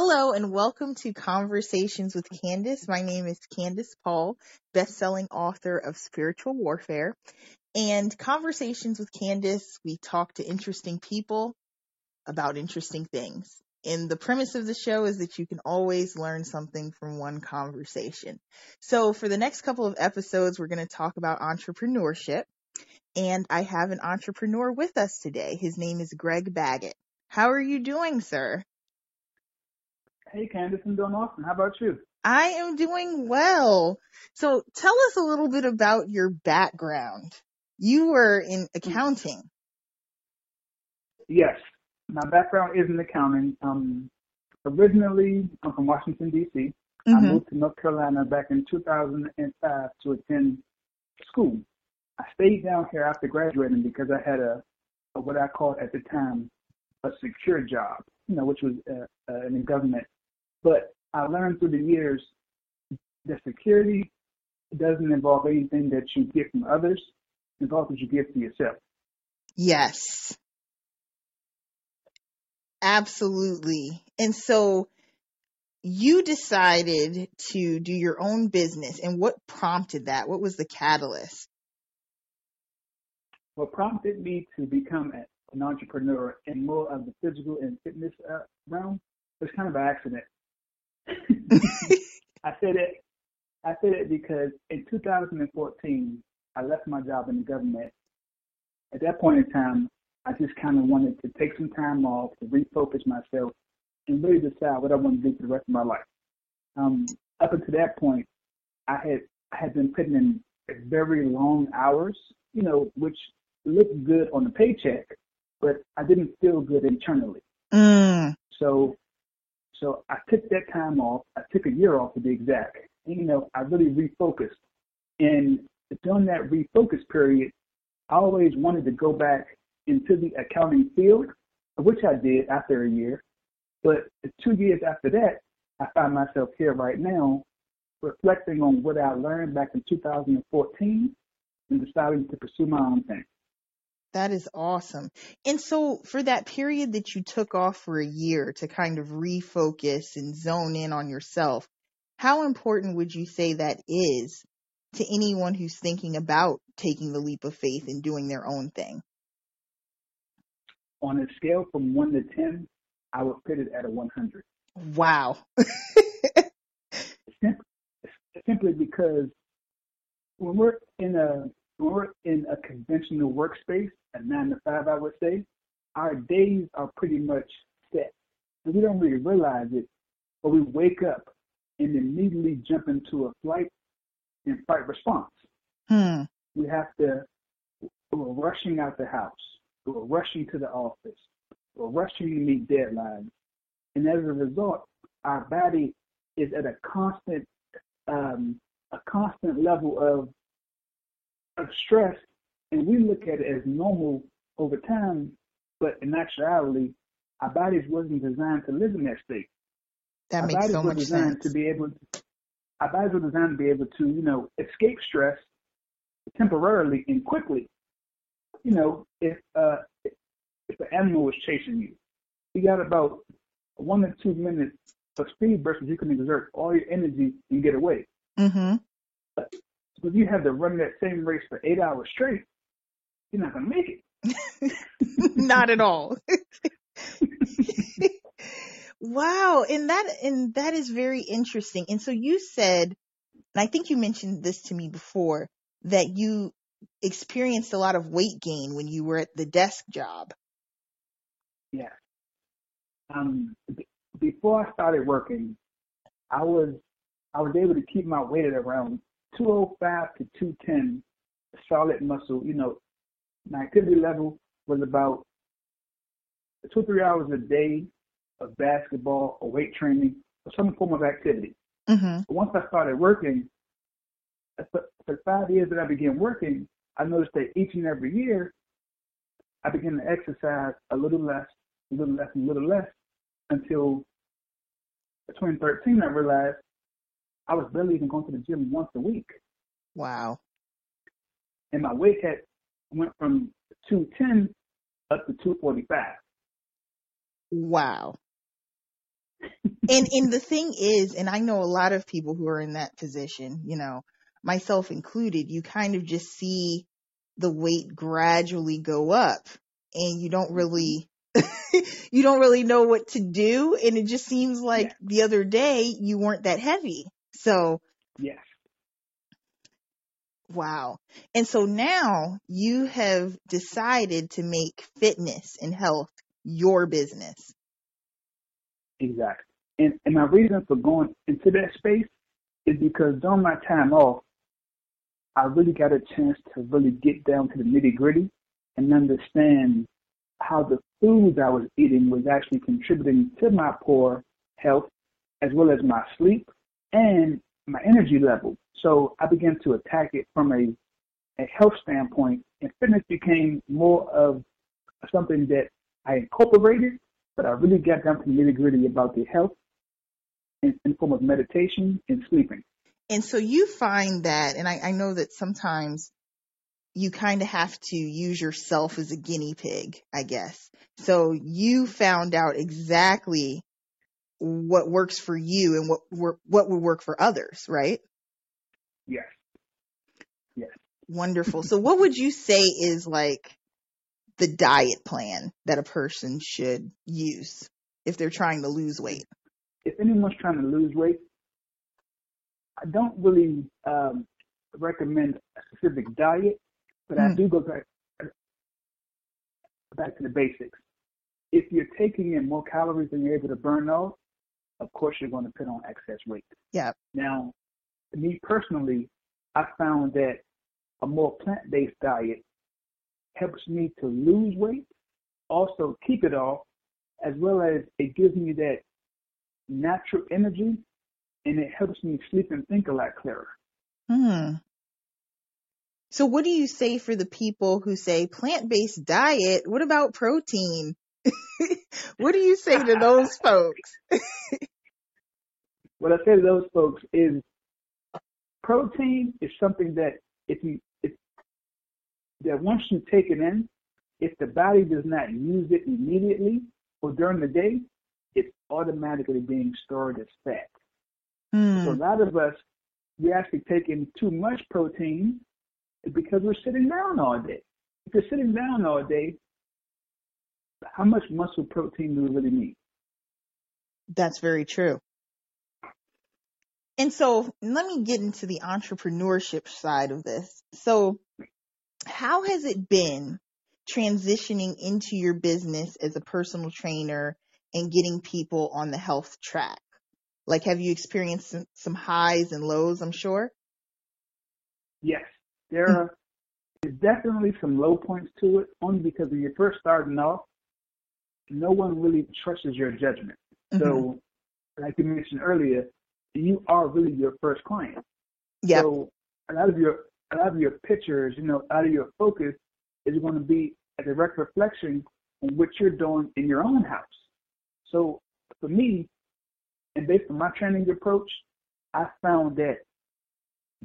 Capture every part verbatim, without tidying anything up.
Hello and welcome to Conversations with Candace. My name is Candace Paul, best-selling author of Spiritual Warfare. And Conversations with Candace, we talk to interesting people about interesting things. And the premise of the show is that you can always learn something from one conversation. So for the next couple of episodes, we're going to talk about entrepreneurship. And I have an entrepreneur with us today. His name is Greg Baggett. How are you doing, sir? Hey, Candace, I'm doing awesome. How about you? I am doing well. So tell us a little bit about your background. You were in accounting. Yes. My background is in accounting. Um, originally, I'm from Washington, D C Mm-hmm. I moved to North Carolina back in two thousand five to attend school. I stayed down here after graduating because I had a, a what I called at the time a secure job, you know, which was uh, uh, in the government. But I learned through the years that security doesn't involve anything that you get from others. It involves what you give to yourself. Yes. Absolutely. And so you decided to do your own business. And what prompted that? What was the catalyst? What prompted me to become an entrepreneur and more of the physical and fitness uh, realm was kind of an accident. I said it. I said it because in two thousand fourteen, I left my job in the government. At that point in time, I just kind of wanted to take some time off to refocus myself and really decide what I want to do for the rest of my life. Um, up until that point, I had I had been putting in very long hours, you know, which looked good on the paycheck, but I didn't feel good internally. Mm. So. So I took that time off. I took a year off to be exact. And, you know, I really refocused. And during that refocus period, I always wanted to go back into the accounting field, which I did after a year. But two years after that, I find myself here right now reflecting on what I learned back in two thousand fourteen and deciding to pursue my own thing. That is awesome. And so for that period that you took off for a year to kind of refocus and zone in on yourself, how important would you say that is to anyone who's thinking about taking the leap of faith and doing their own thing? On a scale from one to ten, I would put it at a one hundred. Wow. Simply because when we're in a When we're in a conventional workspace, a nine to five, I would say, our days are pretty much set. And we don't really realize it, but we wake up and immediately jump into a flight and fight response. Hmm. We have to, we're rushing out the house. We're rushing to the office. We're rushing to meet deadlines. And as a result, our body is at a constant, um, a constant level of, of stress, and we look at it as normal over time, but in actuality, our bodies wasn't designed to live in that state. That makes so much sense. To be able to, our bodies were designed to be able to, you know, escape stress temporarily and quickly. You know, if uh, if an animal was chasing you, you got about one or two minutes of speed versus you can exert all your energy and get away. Mm-hmm. But, If you have to run that same race for eight hours straight, you're not going to make it. Not at all. Wow. And that, and that is very interesting. And so you said, and I think you mentioned this to me before, that you experienced a lot of weight gain when you were at the desk job. Yeah. Um, b- before I started working, I was, I was able to keep my weight at around two oh five to two ten solid muscle. You know, my activity level was about two or three hours a day of basketball or weight training or some form of activity. Mm-hmm. Once I started working, for, for five years that I began working, I noticed that each and every year I began to exercise a little less, a little less, and a little less until twenty thirteen I realized I was barely even going to the gym once a week. Wow. And my weight had went from two ten up to two forty-five. Wow. And and the thing is, and I know a lot of people who are in that position, you know, myself included, you kind of just see the weight gradually go up and you don't really you don't really know what to do. And it just seems like yeah. the other day you weren't that heavy. So yeah. Wow. And so now you have decided to make fitness and health your business. Exactly. And, and my reason for going into that space is because during my time off, I really got a chance to really get down to the nitty gritty and understand how the foods I was eating was actually contributing to my poor health, as well as my sleep and my energy level. So I began to attack it from a, a health standpoint, and fitness became more of something that I incorporated, but I really got down to nitty-gritty about the health in, in form of meditation and sleeping. And so you find that, and I, I know that sometimes you kind of have to use yourself as a guinea pig, I guess. So you found out exactly what works for you and what what would work for others, right? Yes. Yes. Wonderful. So what would you say is like the diet plan that a person should use if they're trying to lose weight? If anyone's trying to lose weight, I don't really um, recommend a specific diet, but mm. I do go back, back to the basics. If you're taking in more calories than you're able to burn off, of course you're going to put on excess weight. Yeah. Now, me personally, I found that a more plant-based diet helps me to lose weight, also keep it off, as well as it gives me that natural energy, and it helps me sleep and think a lot clearer. Hmm. So what do you say for the people who say plant-based diet? What about protein? What do you say to those folks? What I say to those folks is, protein is something that if you if, that once you take it in, if the body does not use it immediately or during the day, it's automatically being stored as fat. Mm. So a lot of us, we actually take in too much protein because we're sitting down all day. If you're sitting down all day, how much muscle protein do we really need? That's very true. And so let me get into the entrepreneurship side of this. So how has it been transitioning into your business as a personal trainer and getting people on the health track? Like, have you experienced some, some highs and lows, I'm sure? Yes, there are there's definitely some low points to it, only because when you're first starting off, no one really trusts your judgment. Mm-hmm. So like you mentioned earlier, you are really your first client. Yeah. So a lot of your a lot of your pictures, you know, out of your focus is going to be a direct reflection on what you're doing in your own house. So for me, and based on my training approach, I found that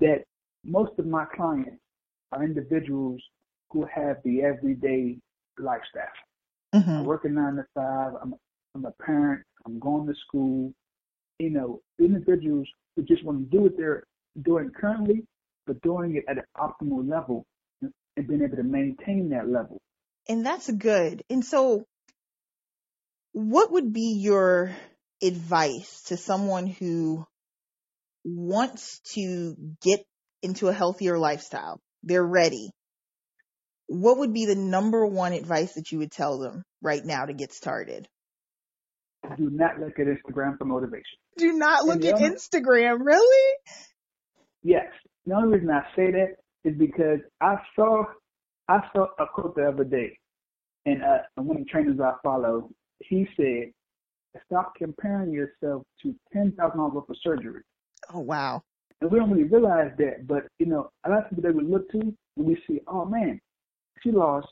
that most of my clients are individuals who have the everyday lifestyle. Mm-hmm. I'm working nine to five. I'm, I'm a parent. I'm going to school. You know, individuals who just want to do what they're doing currently, but doing it at an optimal level and being able to maintain that level. And that's good. And so what would be your advice to someone who wants to get into a healthier lifestyle? They're ready. What would be the number one advice that you would tell them right now to get started? Do not look at Instagram for motivation. Do not look at only, Instagram, really? Yes. The only reason I say that is because I saw I saw a quote the other day, and uh, one of the trainers I follow, he said, stop comparing yourself to ten thousand dollars worth of surgery. Oh, wow. And we don't really realize that, but, you know, a lot of people that we look to, and we see, oh, man, she lost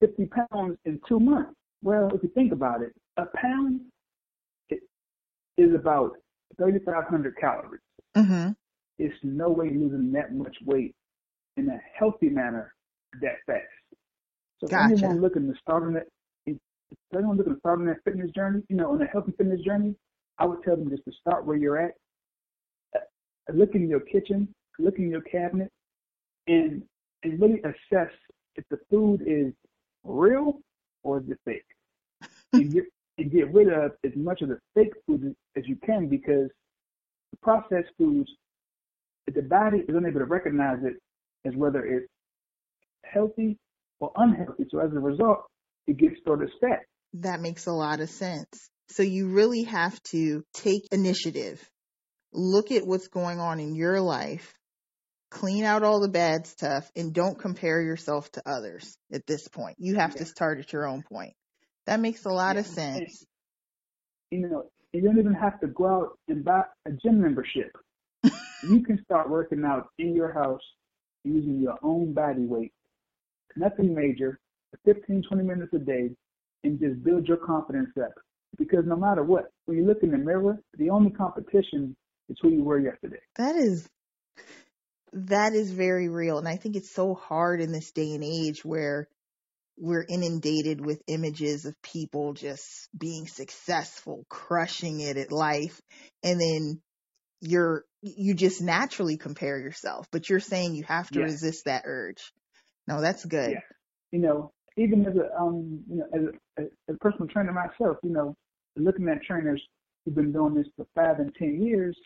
fifty pounds in two months. Well, if you think about it, a pound is about thirty-five hundred calories. Mm-hmm. It's no way losing that much weight in a healthy manner that fast. So gotcha. If anyone looking to start on that, if anyone looking to start on that fitness journey, you know, on a healthy fitness journey, I would tell them just to start where you're at. Look in your kitchen, look in your cabinet, and and really assess if the food is real or is it fake. And get, and get rid of as much of the fake food as you can, because the processed foods, the body is unable to recognize it as whether it's healthy or unhealthy. So as a result, it gets sort of stacked. That makes a lot of sense. So you really have to take initiative. Look at what's going on in your life, clean out all the bad stuff, and don't compare yourself to others at this point. You have yeah. to start at your own point. That makes a lot yeah. of sense. And, you know, you don't even have to go out and buy a gym membership. You can start working out in your house using your own body weight. Nothing major, fifteen, twenty minutes a day, and just build your confidence up. Because no matter what, when you look in the mirror, the only competition it's who you were yesterday. That is, that is very real. And I think it's so hard in this day and age where we're inundated with images of people just being successful, crushing it at life. And then you're, you just naturally compare yourself, but you're saying you have to yeah. resist that urge. No, that's good. Yeah. You know, even as a, um, you know, as a, as a personal trainer myself, you know, looking at trainers who've been doing this for five and ten years,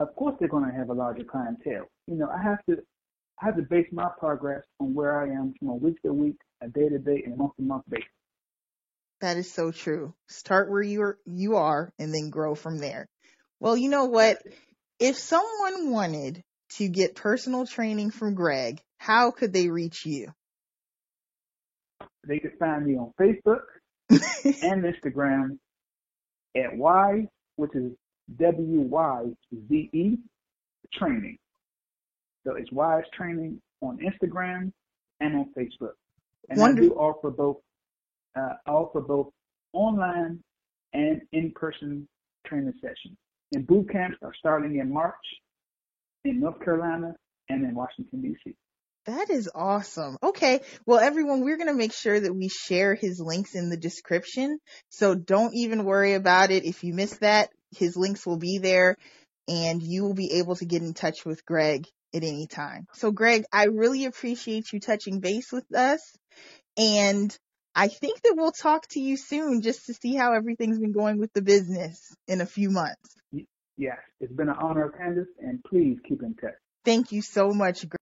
of course they're going to have a larger clientele. You know, I have to I have to base my progress on where I am from a week to week, a day to day, and month to month basis. That is so true. Start where you are, you are, and then grow from there. Well, you know what? If someone wanted to get personal training from Greg, how could they reach you? They could find me on Facebook and Instagram at WYZE, which is W Y Z E training. So it's WYZE training on Instagram and on Facebook. And Wonderful. I do offer both, uh, offer both online and in-person training sessions. And boot camps are starting in March in North Carolina and in Washington, D C That is awesome. Okay. Well, everyone, we're going to make sure that we share his links in the description. So don't even worry about it. If you miss that, his links will be there and you will be able to get in touch with Greg at any time. So Greg, I really appreciate you touching base with us. And I think that we'll talk to you soon just to see how everything's been going with the business in a few months. Yes. It's been an honor, Candace, and please keep in touch. Thank you so much, Greg.